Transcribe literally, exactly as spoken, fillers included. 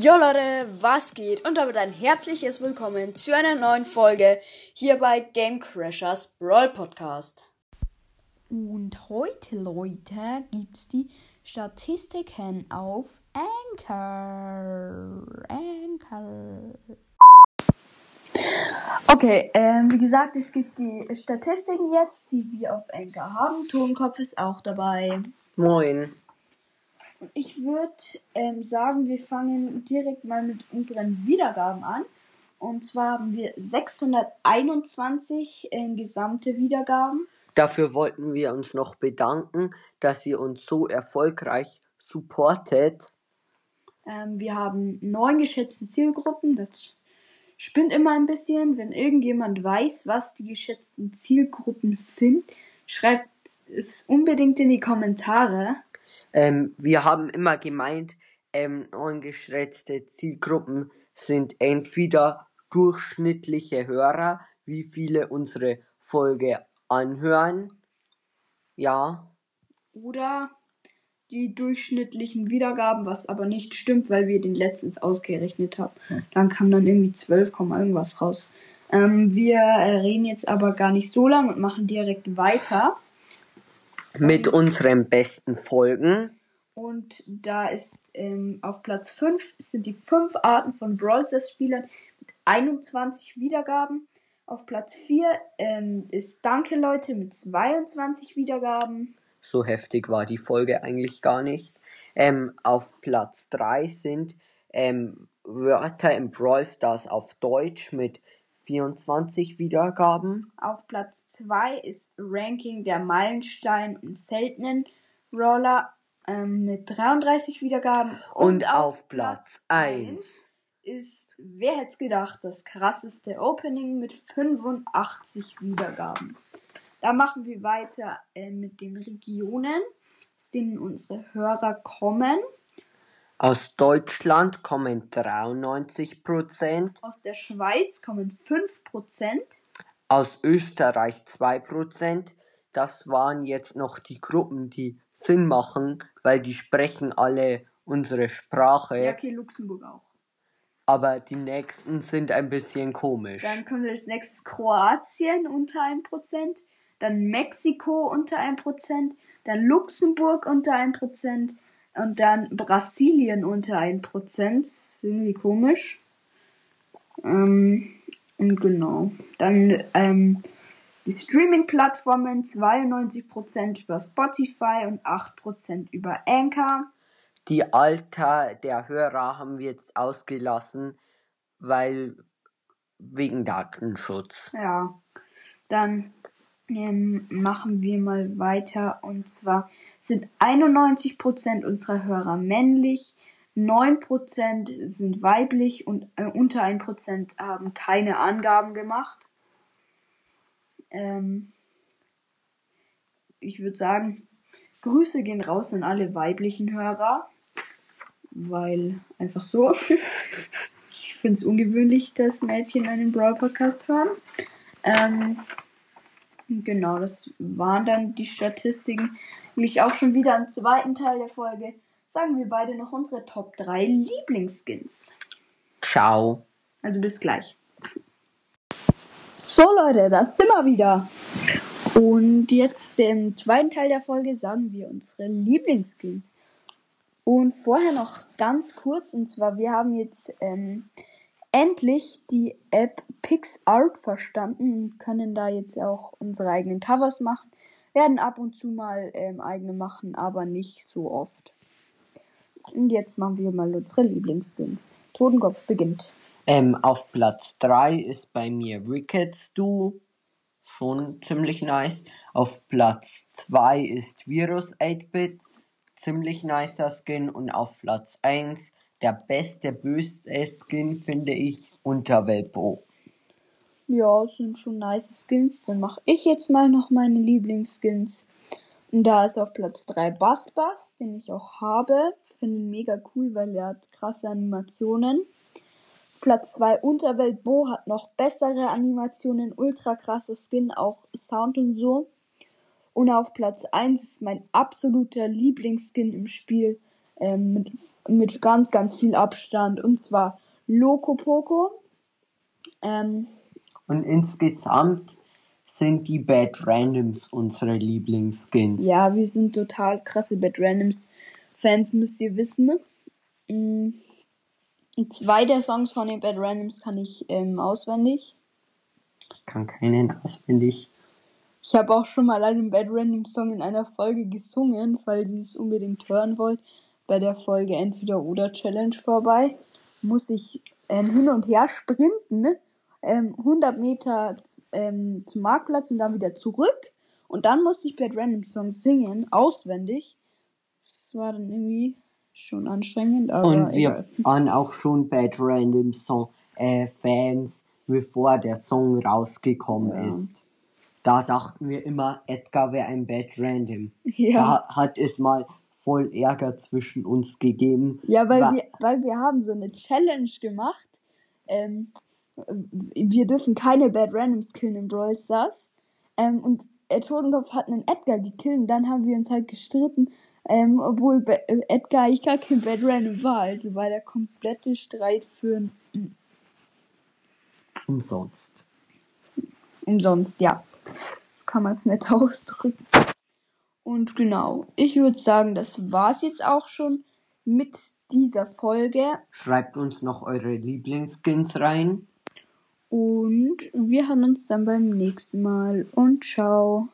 Jo Leute, was geht? Und damit ein herzliches Willkommen zu einer neuen Folge hier bei Game Crashers Brawl Podcast. Und heute, Leute, gibt's die Statistiken auf Anchor. Anchor. Okay, ähm, wie gesagt, es gibt die Statistiken jetzt, die wir auf Anchor haben. Tonkopf ist auch dabei. Moin. Und ich würde ähm, sagen, wir fangen direkt mal mit unseren Wiedergaben an. Und zwar haben wir sechshunderteinundzwanzig äh, gesamte Wiedergaben. Dafür wollten wir uns noch bedanken, dass ihr uns so erfolgreich supportet. Ähm, wir haben neun geschätzte Zielgruppen. Das spinnt immer ein bisschen. Wenn irgendjemand weiß, was die geschätzten Zielgruppen sind, schreibt es unbedingt in die Kommentare. Ähm, wir haben immer gemeint, ähm, ungeschätzte Zielgruppen sind entweder durchschnittliche Hörer, wie viele unsere Folge anhören, ja. Oder die durchschnittlichen Wiedergaben, was aber nicht stimmt, weil wir den letztens ausgerechnet haben. Dann kam dann irgendwie zwölf, irgendwas raus. Ähm, wir reden jetzt aber gar nicht so lang und machen direkt weiter. Mit unseren besten Folgen. Und da ist ähm, auf Platz fünf sind die fünf Arten von Brawl Stars Spielern mit einundzwanzig Wiedergaben. Auf Platz vier ähm, ist Danke Leute mit zweiundzwanzig Wiedergaben. So heftig war die Folge eigentlich gar nicht. Ähm, auf Platz drei sind ähm, Wörter im Brawl Stars auf Deutsch mit vierundzwanzig Wiedergaben. Auf Platz zwei ist Ranking der Meilenstein und seltenen Roller ähm, mit dreiunddreißig Wiedergaben. Und, und auf, auf Platz eins ist, wer hätte es gedacht, das krasseste Opening mit fünfundachtzig Wiedergaben. Da machen wir weiter äh, mit den Regionen, aus denen unsere Hörer kommen. Aus Deutschland kommen dreiundneunzig Prozent. Aus der Schweiz kommen fünf Prozent. Aus Österreich zwei Prozent. Das waren jetzt noch die Gruppen, die Sinn machen, weil die sprechen alle unsere Sprache. Ja, okay, Luxemburg auch. Aber die nächsten sind ein bisschen komisch. Dann kommen wir als nächstes Kroatien unter ein Prozent. Dann Mexiko unter ein Prozent. Dann Luxemburg unter ein Prozent. Und dann Brasilien unter ein Prozent. Irgendwie komisch. Ähm, und genau. Dann ähm, die Streaming-Plattformen zweiundneunzig Prozent über Spotify und acht Prozent über Anchor. Die Alter der Hörer haben wir jetzt ausgelassen, weil wegen Datenschutz. Ja, dann machen wir mal weiter, und zwar sind einundneunzig Prozent unserer Hörer männlich, neun Prozent sind weiblich und unter ein Prozent haben keine Angaben gemacht. Ähm, ich würde sagen, Grüße gehen raus an alle weiblichen Hörer, weil einfach so. Ich finde es ungewöhnlich, dass Mädchen einen Brawl-Podcast hören. Ähm... Genau, das waren dann die Statistiken. Liegt auch schon wieder im zweiten Teil der Folge. Sagen wir beide noch unsere Top drei Lieblingsskins. Ciao. Also bis gleich. So Leute, das sind wir wieder. Und jetzt im zweiten Teil der Folge sagen wir unsere Lieblingsskins. Und vorher noch ganz kurz, und zwar wir haben jetzt ähm, endlich die App PicsArt verstanden und können da jetzt auch unsere eigenen Covers machen. Werden ab und zu mal ähm, eigene machen, aber nicht so oft. Und jetzt machen wir mal unsere Lieblingsskins. Totenkopf beginnt. Ähm, auf Platz drei ist bei mir Wicketzoo. Schon ziemlich nice. Auf Platz zwei ist Virus acht-Bit. Ziemlich nicer Skin. Und auf Platz eins der beste, böse Skin, finde ich, Unterweltbo. Ja, sind schon nice Skins. Dann mache ich jetzt mal noch meine Lieblingsskins. Und da ist auf Platz drei Buzzbass, den ich auch habe. Finde ihn mega cool, weil er hat krasse Animationen. Platz zwei Unterweltbo hat noch bessere Animationen, ultra krasse Skin, auch Sound und so. Und auf Platz eins ist mein absoluter Lieblingsskin im Spiel. ähm, mit, mit ganz, ganz viel Abstand. Und zwar Loco Poco. Ähm, und insgesamt sind die Bad Randoms unsere Lieblingsskins. Ja, wir sind total krasse Bad Randoms-Fans, müsst ihr wissen. Mhm. Zwei der Songs von den Bad Randoms kann ich ähm, auswendig. Ich kann keinen auswendig. Ich habe auch schon mal einen Bad Random Song in einer Folge gesungen, falls ihr es unbedingt hören wollt. Bei der Folge Entweder-Oder-Challenge vorbei muss ich ähm, hin und her sprinten, ne? ähm, hundert Meter ähm, zum Marktplatz und dann wieder zurück. Und dann musste ich Bad Random Songs singen, auswendig. Das war dann irgendwie schon anstrengend, aber und wir egal. Waren auch schon Bad Random Song äh, Fans, bevor der Song rausgekommen ja. ist. Da dachten wir immer, Edgar wäre ein Bad Random. Ja. Da hat es mal voll Ärger zwischen uns gegeben. Ja, weil, weil, wir, weil wir haben so eine Challenge gemacht. Ähm, wir dürfen keine Bad Randoms killen in Brawl Stars. Ähm, und Tonkopf hat einen Edgar gekillt und dann haben wir uns halt gestritten, ähm, obwohl Be- Edgar eigentlich gar kein Bad Random war. Also war der komplette Streit für ein... Umsonst. Umsonst, ja. Kann man es nicht ausdrücken. Und genau, ich würde sagen, das war's jetzt auch schon mit dieser Folge. Schreibt uns noch eure Lieblingsskins rein. Und wir hören uns dann beim nächsten Mal. Und ciao.